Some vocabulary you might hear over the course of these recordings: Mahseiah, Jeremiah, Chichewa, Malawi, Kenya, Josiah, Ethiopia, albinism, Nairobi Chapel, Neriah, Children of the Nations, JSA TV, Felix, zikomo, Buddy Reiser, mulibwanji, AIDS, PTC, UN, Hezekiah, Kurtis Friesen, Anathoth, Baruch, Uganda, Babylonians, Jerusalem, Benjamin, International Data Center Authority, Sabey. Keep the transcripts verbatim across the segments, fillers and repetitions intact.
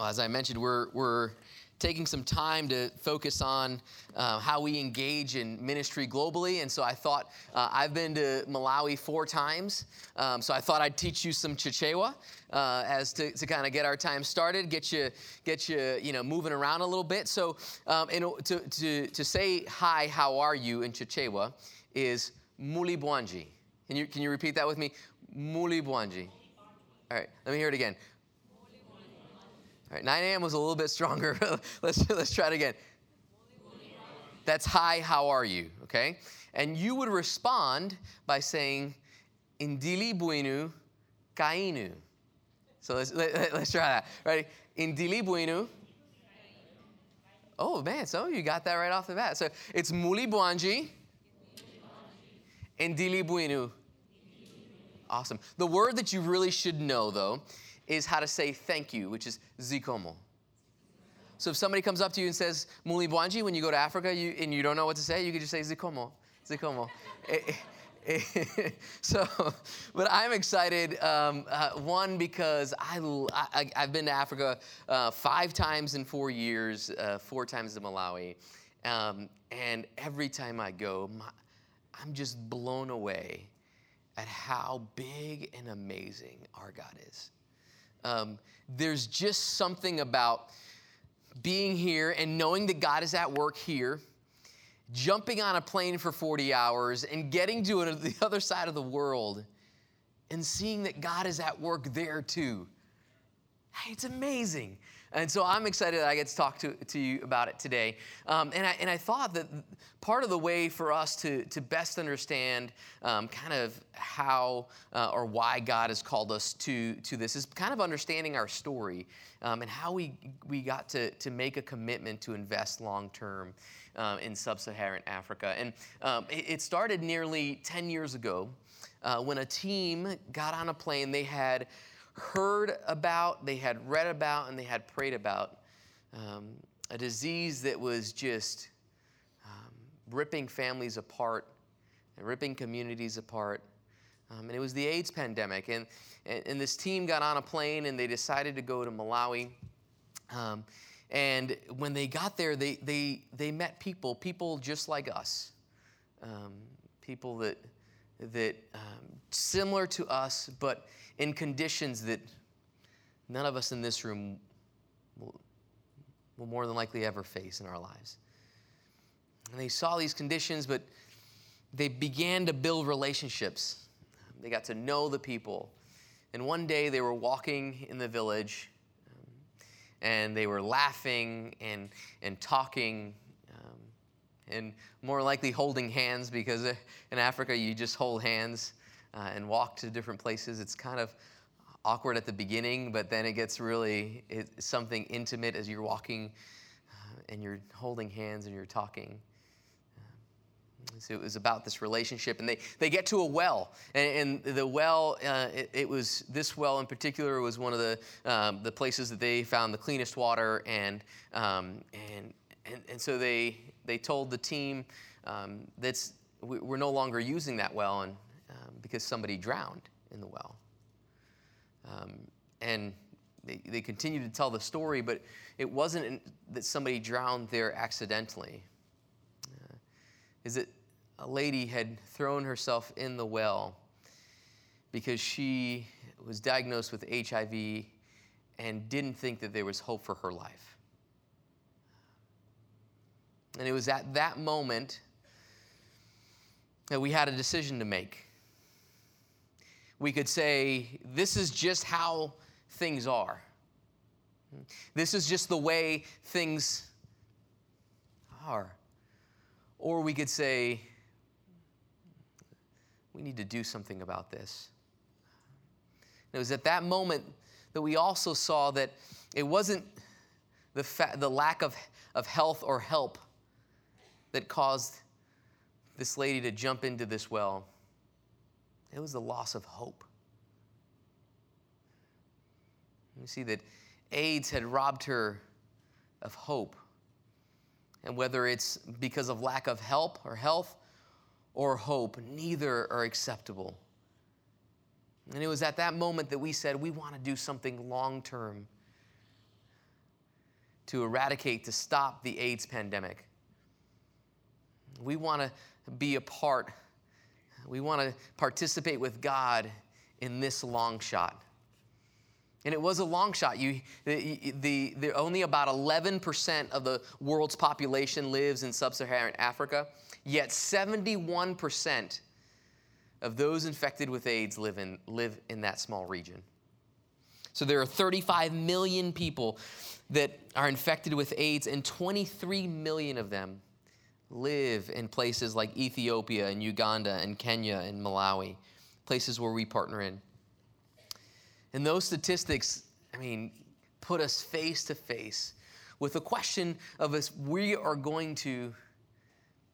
Well, as I mentioned, we're we're taking some time to focus on uh, how we engage in ministry globally. And so I thought, uh, I've been to Malawi four times. Um, so I thought I'd teach you some Chichewa uh, as to, to kind of get our time started, get you, get you, you know, moving around a little bit. So um, and to, to, to say, hi, how are you in Chichewa is mulibwanji. Can you, can you repeat that with me? Mulibwanji. All right, let me hear it again. All right, nine a.m. was a little bit stronger. let's let's try it again. That's hi, how are you? Okay? And you would respond by saying, Indili buinu kainu. So let's let, let's try that. Ready? Indili buinu. Oh man, some of you got that right off the bat. So it's mulibwanji. Indili buinu. Awesome. The word that you really should know though is how to say thank you, which is zikomo. So if somebody comes up to you and says mulibwanji when you go to Africa, you, and you don't know what to say, you could just say zikomo, zikomo. So, but I'm excited. Um, uh, one, because I, I I've been to Africa uh, five times in four years, uh, four times to Malawi, um, and every time I go, my, I'm just blown away at how big and amazing our God is. Um, there's just something about being here and knowing that God is at work here, jumping on a plane for forty hours and getting to the other side of the world and seeing that God is at work there too. Hey, it's amazing. And so I'm excited that I get to talk to, to you about it today. Um, and, I, and I thought that part of the way for us to, to best understand um, kind of how uh, or why God has called us to, to this is kind of understanding our story um, and how we, we got to, to make a commitment to invest long-term um, in sub-Saharan Africa. And um, it, it started nearly ten years ago uh, when a team got on a plane. They had heard about, they had read about, and they had prayed about um, a disease that was just um, ripping families apart and ripping communities apart. Um, and it was the AIDS pandemic. And, and, and this team got on a plane and they decided to go to Malawi. Um, and when they got there, they they they met people, people just like us, um, people that that um, similar to us, but in conditions that none of us in this room will, will more than likely ever face in our lives. And they saw these conditions, but they began to build relationships. They got to know the people. And one day they were walking in the village, um, and they were laughing and, and talking, um, and more likely holding hands, because in Africa you just hold hands. Uh, and walk to different places. It's kind of awkward at the beginning, but then it gets really it's something intimate as you're walking uh, and you're holding hands and you're talking. Uh, so it was about this relationship. And they, they get to a well. And, and the well, uh, it, it was this well in particular was one of the um, the places that they found the cleanest water. And um, and, and and so they they told the team um, that's we, we're no longer using that well. And Um, because somebody drowned in the well. Um, and they, they continued to tell the story, but it wasn't in, that somebody drowned there accidentally. Uh, is that a lady had thrown herself in the well because she was diagnosed with H I V and didn't think that there was hope for her life. And it was at that moment that we had a decision to make. We could say, this is just how things are. This is just the way things are. Or we could say, we need to do something about this. And it was at that moment that we also saw that it wasn't the fa- the lack of, of health or help that caused this lady to jump into this well. It was the loss of hope. You see that AIDS had robbed her of hope. And whether it's because of lack of help or health or hope, neither are acceptable. And it was at that moment that we said, we want to do something long-term to eradicate, to stop the AIDS pandemic. We want to be a part. We want to participate with God in this long shot. And it was a long shot. You, the, the, the only about eleven percent of the world's population lives in sub-Saharan Africa, yet seventy-one percent of those infected with AIDS live in, live in that small region. So there are thirty-five million people that are infected with AIDS, and twenty-three million of them live in places like Ethiopia and Uganda and Kenya and Malawi, places where we partner in. And those statistics, I mean, put us face to face with the question of us, we are going to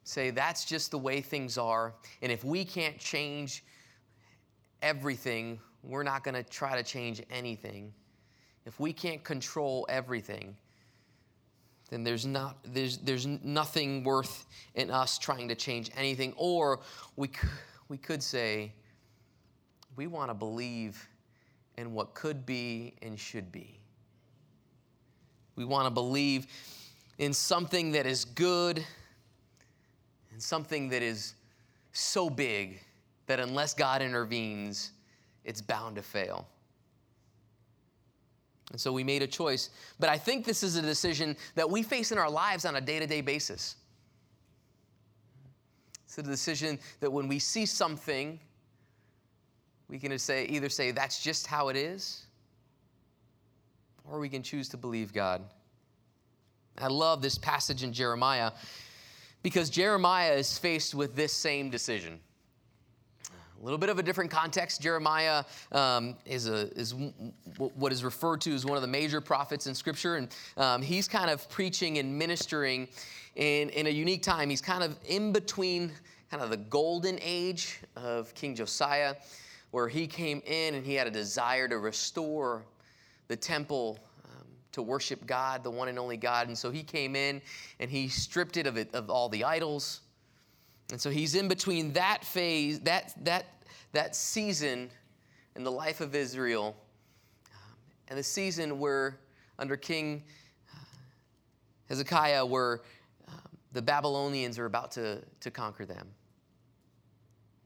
say that's just the way things are. And if we can't change everything, we're not going to try to change anything. If we can't control everything, then there's not there's there's nothing worth in us trying to change anything. Or we we could say we want to believe in what could be and should be. We want to believe in something that is good and something that is so big that unless God intervenes, it's bound to fail. And so we made a choice. But I think this is a decision that we face in our lives on a day-to-day basis. It's a decision that when we see something, we can say, either say, that's just how it is, or we can choose to believe God. I love this passage in Jeremiah because Jeremiah is faced with this same decision. A little bit of a different context. Jeremiah um, is a, is w- what is referred to as one of the major prophets in Scripture, and um, he's kind of preaching and ministering in, in a unique time. He's kind of in between kind of the golden age of King Josiah, where he came in and he had a desire to restore the temple um, to worship God, the one and only God. And so he came in and he stripped it of, it, of all the idols. And so he's in between that phase, that that that season in the life of Israel, um, and the season where under King uh, Hezekiah, where um, the Babylonians are about to, to conquer them.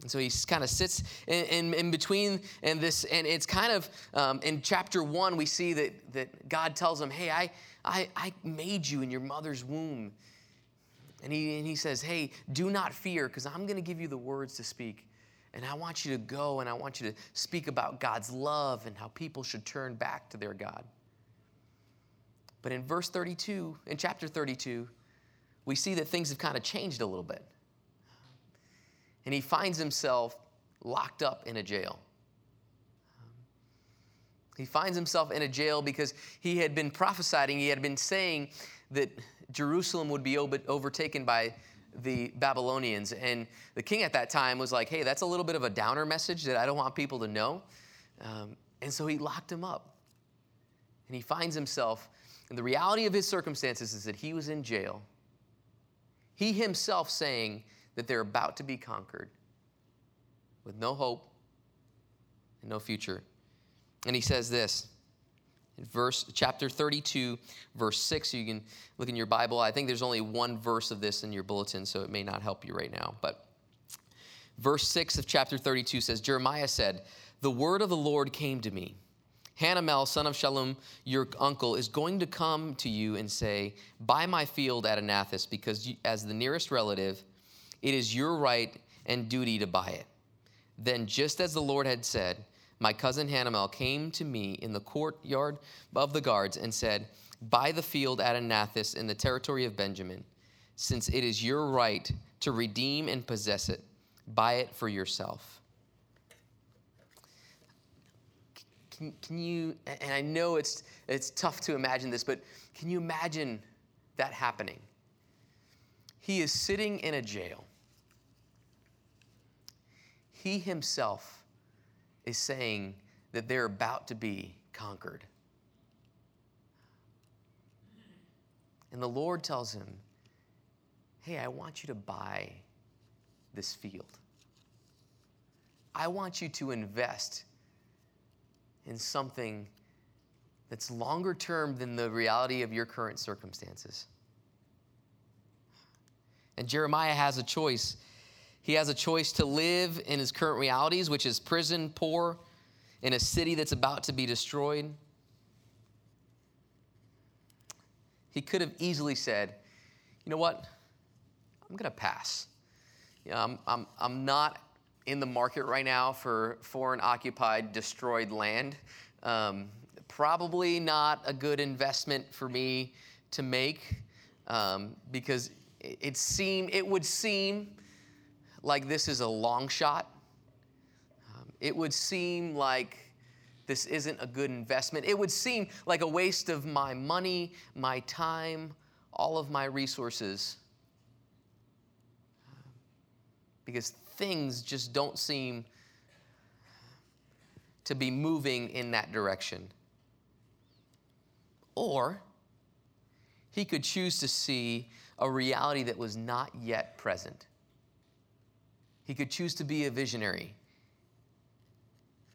And so he kind of sits in, in, in between, and this, and it's kind of um, in chapter one we see that that God tells him, "Hey, I I, I made you in your mother's womb." And he, and he says, hey, do not fear, because I'm going to give you the words to speak. And I want you to go, and I want you to speak about God's love and how people should turn back to their God. But in verse thirty-two, in chapter thirty-two, we see that things have kind of changed a little bit. And he finds himself locked up in a jail. He finds himself in a jail because he had been prophesying, he had been saying that Jerusalem would be overtaken by the Babylonians. And the king at that time was like, hey, that's a little bit of a downer message that I don't want people to know. Um, and so he locked him up. And he finds himself, and the reality of his circumstances is that he was in jail. He himself saying that they're about to be conquered with no hope and no future. And he says this. Verse chapter thirty-two, verse six. You can look in your Bible. I think there's only one verse of this in your bulletin, so it may not help you right now. But verse six of chapter thirty-two says, Jeremiah said, "The word of the Lord came to me. Hanamel, son of Shalom, your uncle, is going to come to you and say, 'Buy my field at Anathoth, because you, as the nearest relative, it is your right and duty to buy it.' Then, just as the Lord had said, my cousin Hanamel came to me in the courtyard of the guards and said, 'Buy the field at Anathoth in the territory of Benjamin, since it is your right to redeem and possess it. Buy it for yourself.'" Can, can you, and I know it's it's tough to imagine this, but can you imagine that happening? He is sitting in a jail. He himself is saying that they're about to be conquered. And the Lord tells him, hey, I want you to buy this field. I want you to invest in something that's longer term than the reality of your current circumstances. And Jeremiah has a choice. He has a choice to live in his current realities, which is prison, poor, in a city that's about to be destroyed. He could have easily said, you know what? I'm going to pass. You know, I'm, I'm, I'm not in the market right now for foreign occupied, destroyed land. Um, probably not a good investment for me to make um, because it, it seemed, it would seem like this is a long shot. Um, it would seem like this isn't a good investment. It would seem like a waste of my money, my time, all of my resources. Because things just don't seem to be moving in that direction. Or he could choose to see a reality that was not yet present. He could choose to be a visionary.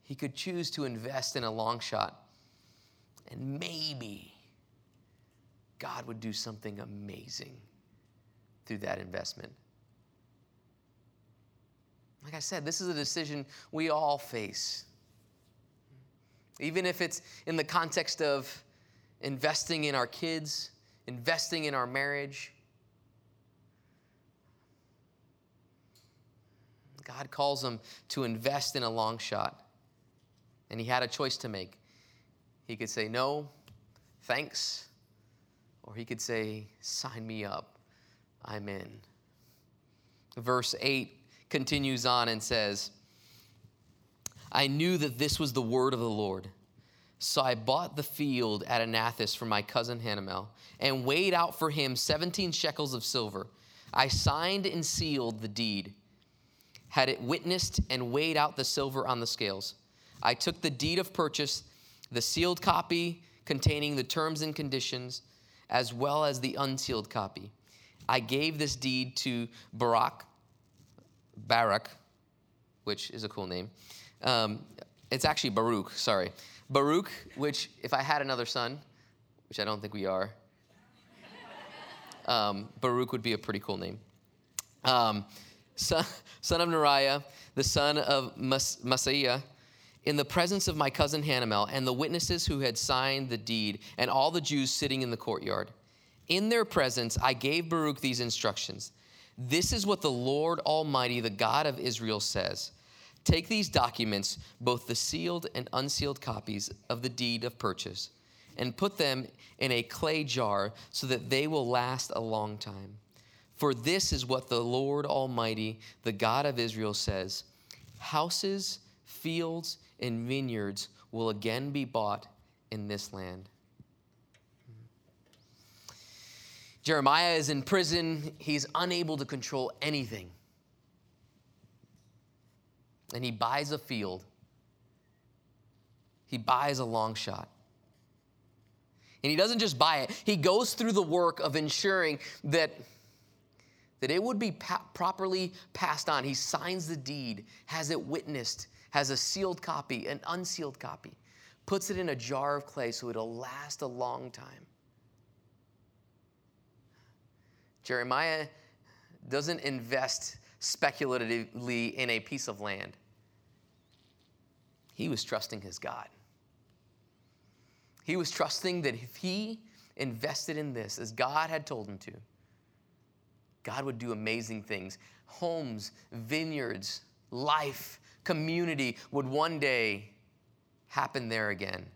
He could choose to invest in a long shot. And maybe God would do something amazing through that investment. Like I said, this is a decision we all face. Even if it's in the context of investing in our kids, investing in our marriage. God calls them to invest in a long shot. And he had a choice to make. He could say, no, thanks. Or he could say, sign me up. I'm in. Verse eight continues on and says, I knew that this was the word of the Lord. So I bought the field at Anathoth from my cousin Hanamel and weighed out for him seventeen shekels of silver. I signed and sealed the deed, had it witnessed, and weighed out the silver on the scales. I took the deed of purchase, the sealed copy containing the terms and conditions, as well as the unsealed copy. I gave this deed to Baruch, Baruch, which is a cool name. Um, it's actually Baruch, sorry. Baruch, which if I had another son, which I don't think we are, um, Baruch would be a pretty cool name. Um, son, son of Neriah, the son of Mas- Mahseiah, in the presence of my cousin Hanamel and the witnesses who had signed the deed and all the Jews sitting in the courtyard. In their presence, I gave Baruch these instructions. This is what the Lord Almighty, the God of Israel, says. Take these documents, both the sealed and unsealed copies of the deed of purchase, and put them in a clay jar so that they will last a long time. For this is what the Lord Almighty, the God of Israel, says. Houses, fields, and vineyards will again be bought in this land. Jeremiah is in prison. He's unable to control anything. And he buys a field. He buys a long shot. And he doesn't just buy it. He goes through the work of ensuring that, that it would be pa- properly passed on. He signs the deed, has it witnessed, has a sealed copy, an unsealed copy, puts it in a jar of clay so it'll last a long time. Jeremiah doesn't invest speculatively in a piece of land. He was trusting his God. He was trusting that if he invested in this, as God had told him to, God would do amazing things. Homes, vineyards, life, community would one day happen there again.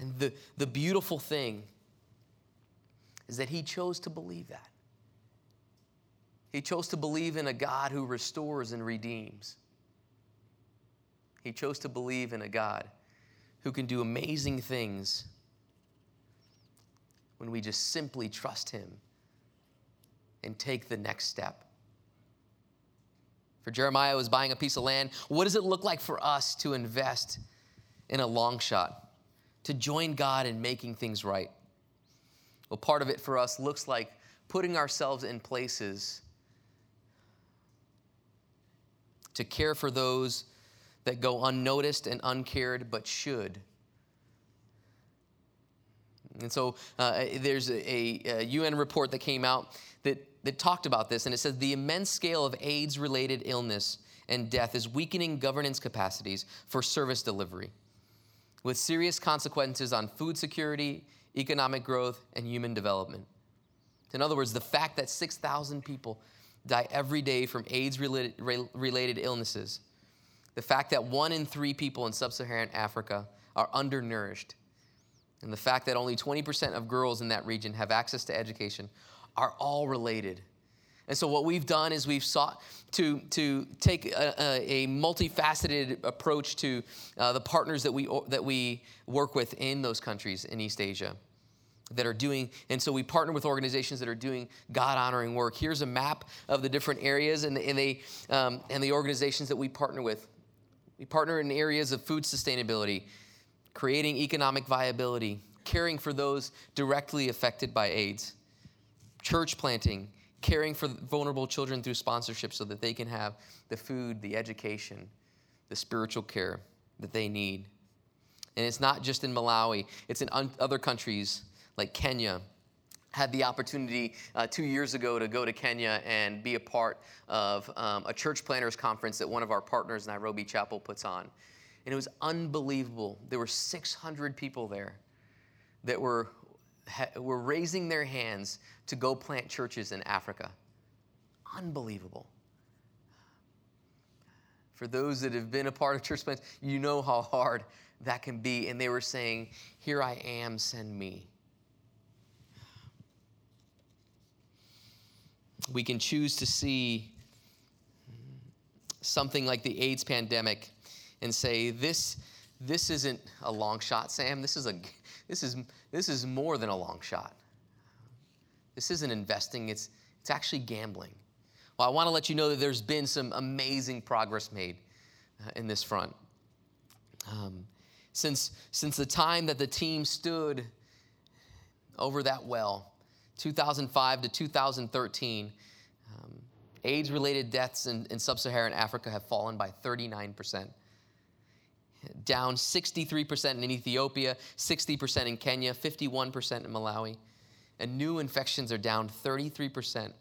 And the, the beautiful thing is that he chose to believe that. He chose to believe in a God who restores and redeems. He chose to believe in a God who can do amazing things when we just simply trust him and take the next step. For Jeremiah was buying a piece of land. What does it look like for us to invest in a long shot, to join God in making things right? Well, part of it for us looks like putting ourselves in places to care for those that go unnoticed and uncared, but should. And so uh, there's a, a U N report that came out that, that talked about this, and it says the immense scale of AIDS-related illness and death is weakening governance capacities for service delivery, with serious consequences on food security, economic growth, and human development. In other words, the fact that six thousand people die every day from AIDS-related related illnesses, the fact that one in three people in sub-Saharan Africa are undernourished, and the fact that only twenty percent of girls in that region have access to education are all related. And so what we've done is we've sought to, to take a, a, a multifaceted approach to uh, the partners that we, that we work with in those countries in East Asia that are doing, and so we partner with organizations that are doing God-honoring work. Here's a map of the different areas and, and, they, um, and the organizations that we partner with. We partner in areas of food sustainability, creating economic viability, caring for those directly affected by AIDS, church planting, caring for vulnerable children through sponsorship so that they can have the food, the education, the spiritual care that they need. And it's not just in Malawi. It's in un- other countries like Kenya. Had the opportunity uh, two years ago to go to Kenya and be a part of um, a church planters conference that one of our partners, Nairobi Chapel, puts on. And it was unbelievable. There were six hundred people there that were were raising their hands to go plant churches in Africa. Unbelievable. For those that have been a part of church plants, you know how hard that can be. And they were saying, "Here I am, send me." We can choose to see something like the AIDS pandemic and say, this this isn't a long shot, Sam. This is a This is this is more than a long shot. This isn't investing, it's it's actually gambling. Well, I want to let you know that there's been some amazing progress made uh, in this front. Um, since, since the time that the team stood over that well, two thousand five to two thousand thirteen, um, AIDS-related deaths in, in sub-Saharan Africa have fallen by thirty-nine percent. Down sixty-three percent in Ethiopia, sixty percent in Kenya, fifty-one percent in Malawi. And new infections are down thirty-three percent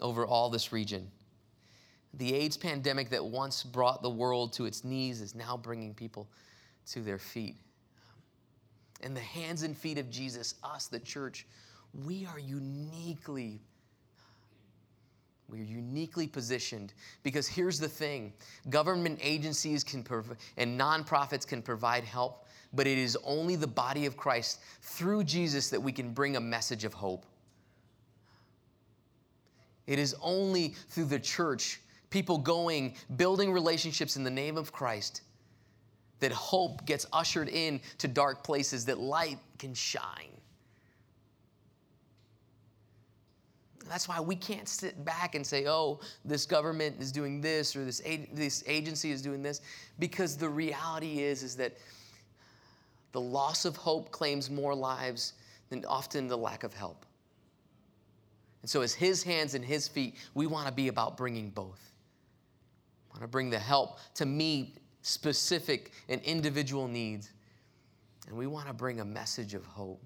over all this region. The AIDS pandemic that once brought the world to its knees is now bringing people to their feet. And the hands and feet of Jesus, us, the church, we are uniquely We're uniquely positioned, because here's the thing. Government agencies can prov- and nonprofits can provide help, but it is only the body of Christ through Jesus that we can bring a message of hope. It is only through the church, people going, building relationships in the name of Christ, that hope gets ushered in to dark places, that light can shine. That's why we can't sit back and say, oh, this government is doing this or this ag- this agency is doing this, because the reality is, is that the loss of hope claims more lives than often the lack of help. And so as his hands and his feet, we want to be about bringing both. We want to bring the help to meet specific and individual needs. And we want to bring a message of hope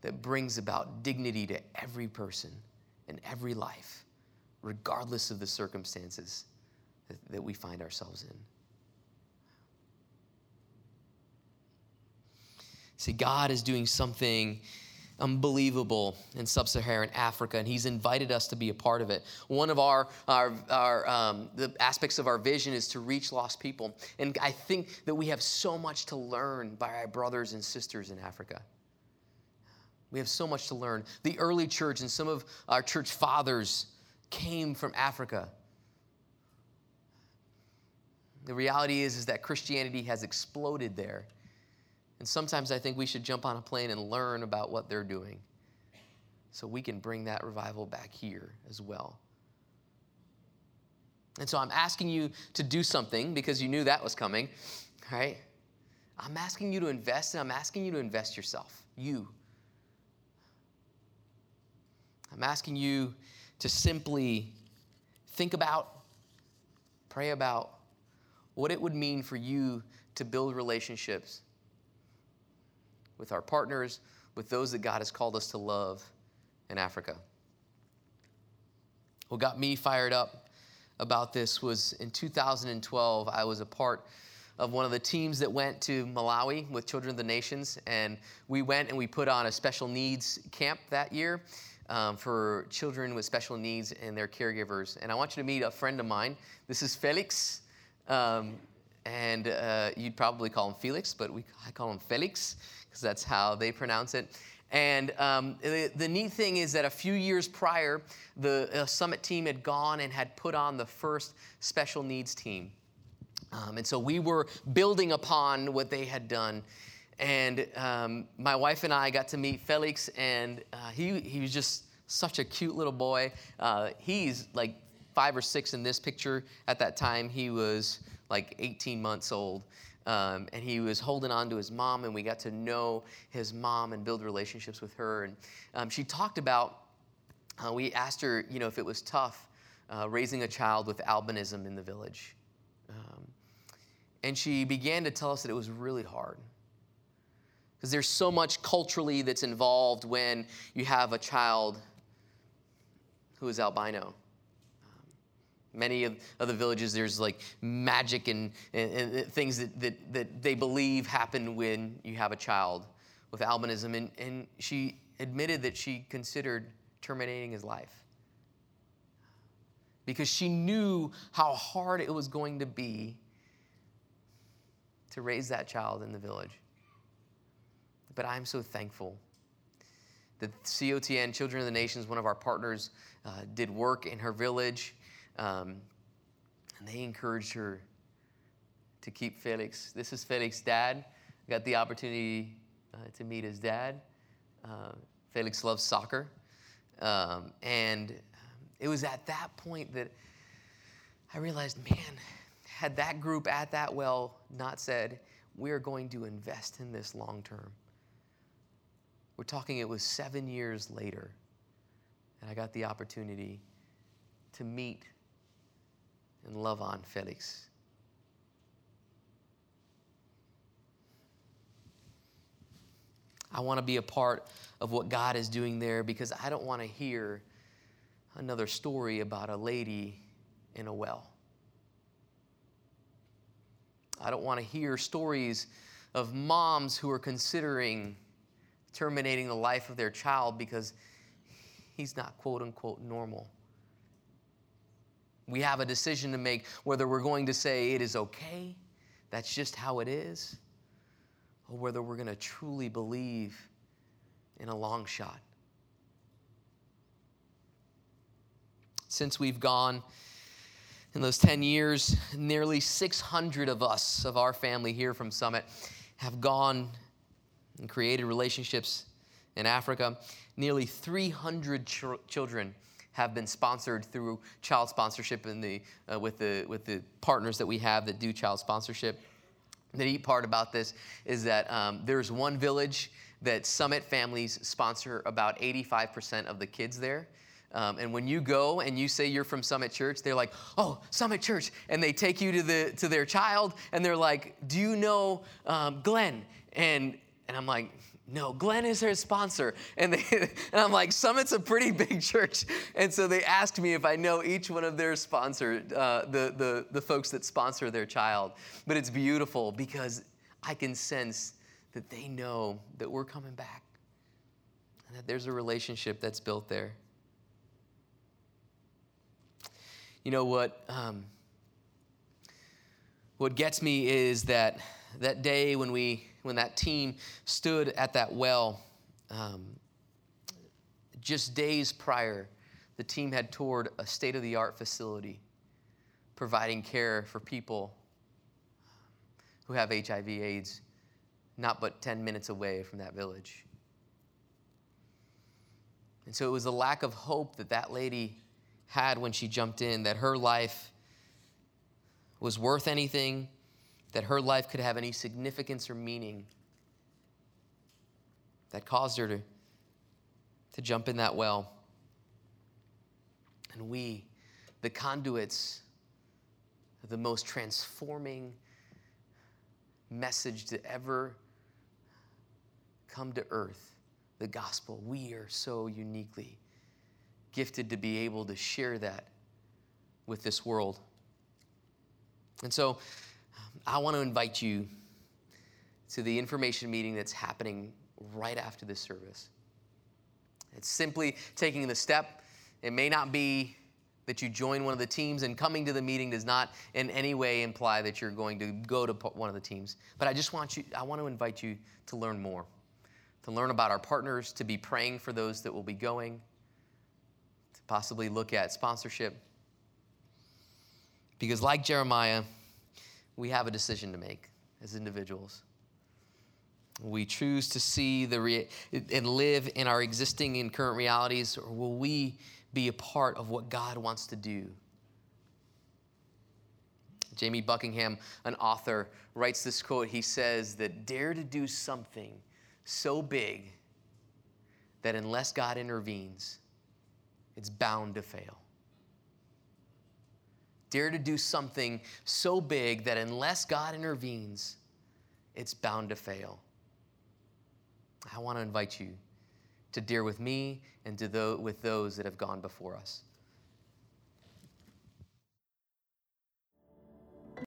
that brings about dignity to every person and every life, regardless of the circumstances that, that we find ourselves in. See, God is doing something unbelievable in sub-Saharan Africa, and he's invited us to be a part of it. One of our, our, our um, the aspects of our vision is to reach lost people. And I think that we have so much to learn by our brothers and sisters in Africa. We have so much to learn. The early church and some of our church fathers came from Africa. The reality is, is that Christianity has exploded there. And sometimes I think we should jump on a plane and learn about what they're doing so we can bring that revival back here as well. And so I'm asking you to do something, because you knew that was coming, right? I'm asking you to invest, and I'm asking you to invest yourself, you. I'm asking you to simply think about, pray about what it would mean for you to build relationships with our partners, with those that God has called us to love in Africa. What got me fired up about this was in two thousand twelve, I was a part of one of the teams that went to Malawi with Children of the Nations, and we went and we put on a special needs camp that year um, for children with special needs and their caregivers. And I want you to meet a friend of mine. This is Felix, um, and uh, you'd probably call him Felix, but we I call him Felix because that's how they pronounce it. And um, the, the neat thing is that a few years prior, the uh, Summit team had gone and had put on the first special needs team. Um, and so we were building upon what they had done. And um, my wife and I got to meet Felix, and uh, he, he was just such a cute little boy. Uh, he's like five or six in this picture. At that time, he was like eighteen months old. Um, and he was holding on to his mom, and we got to know his mom and build relationships with her. And um, she talked about, uh, we asked her, you know, if it was tough uh, raising a child with albinism in the village. Um, and she began to tell us that it was really hard. Because there's so much culturally that's involved when you have a child who is albino. Many of, of the villages, there's like magic and, and, and things that, that, that they believe happen when you have a child with albinism. And, and she admitted that she considered terminating his life because she knew how hard it was going to be to raise that child in the village. But I'm so thankful that C O T N, Children of the Nations, one of our partners, uh, did work in her village. Um, and they encouraged her to keep Felix. This is Felix's dad. I got the opportunity uh, to meet his dad. Uh, Felix loves soccer. Um, and it was at that point that I realized, man, had that group at that well not said, we're going to invest in this long term. We're talking it was seven years later, and I got the opportunity to meet and love on Felix. I want to be a part of what God is doing there because I don't want to hear another story about a lady in a well. I don't want to hear stories of moms who are considering terminating the life of their child because he's not quote unquote normal. We have a decision to make whether we're going to say it is okay, that's just how it is, or whether we're going to truly believe in a long shot. Since we've gone in those ten years, nearly six hundred of us, of our family here from Summit, have gone and created relationships in Africa. Nearly three hundred ch- children have been sponsored through child sponsorship in the uh, with the with the partners that we have that do child sponsorship. The neat part about this is that um, there's one village that Summit families sponsor about eighty-five percent of the kids there. Um, and when you go and you say you're from Summit Church, they're like, "Oh, Summit Church," and they take you to the to their child, and they're like, "Do you know um, Glenn?" and and I'm like, "No, Glenn is their sponsor." And, they, and I'm like, Summit's a pretty big church. And so they asked me if I know each one of their sponsors, uh, the, the, the folks that sponsor their child. But it's beautiful because I can sense that they know that we're coming back and that there's a relationship that's built there. You know what? Um, what gets me is that that day when we When that team stood at that well, um, just days prior, the team had toured a state-of-the-art facility providing care for people who have H I V AIDS, not but ten minutes away from that village. And so it was the lack of hope that that lady had when she jumped in, that her life was worth anything, that her life could have any significance or meaning, that caused her to, to jump in that well. And we, the conduits of the most transforming message to ever come to earth, the gospel. We are so uniquely gifted to be able to share that with this world. And so I want to invite you to the information meeting that's happening right after this service. It's simply taking the step. It may not be that you join one of the teams, and coming to the meeting does not in any way imply that you're going to go to one of the teams. But I just want you, I want to invite you to learn more, to learn about our partners, to be praying for those that will be going, to possibly look at sponsorship. Because like Jeremiah, we have a decision to make as individuals. We choose to see the rea- and live in our existing and current realities, or will we be a part of what God wants to do? Jamie Buckingham, an author, writes this quote. He says that dare to do something so big that unless God intervenes, it's bound to fail. Dare to do something so big that unless God intervenes, it's bound to fail. I want to invite you to dare with me and to those, with those that have gone before us.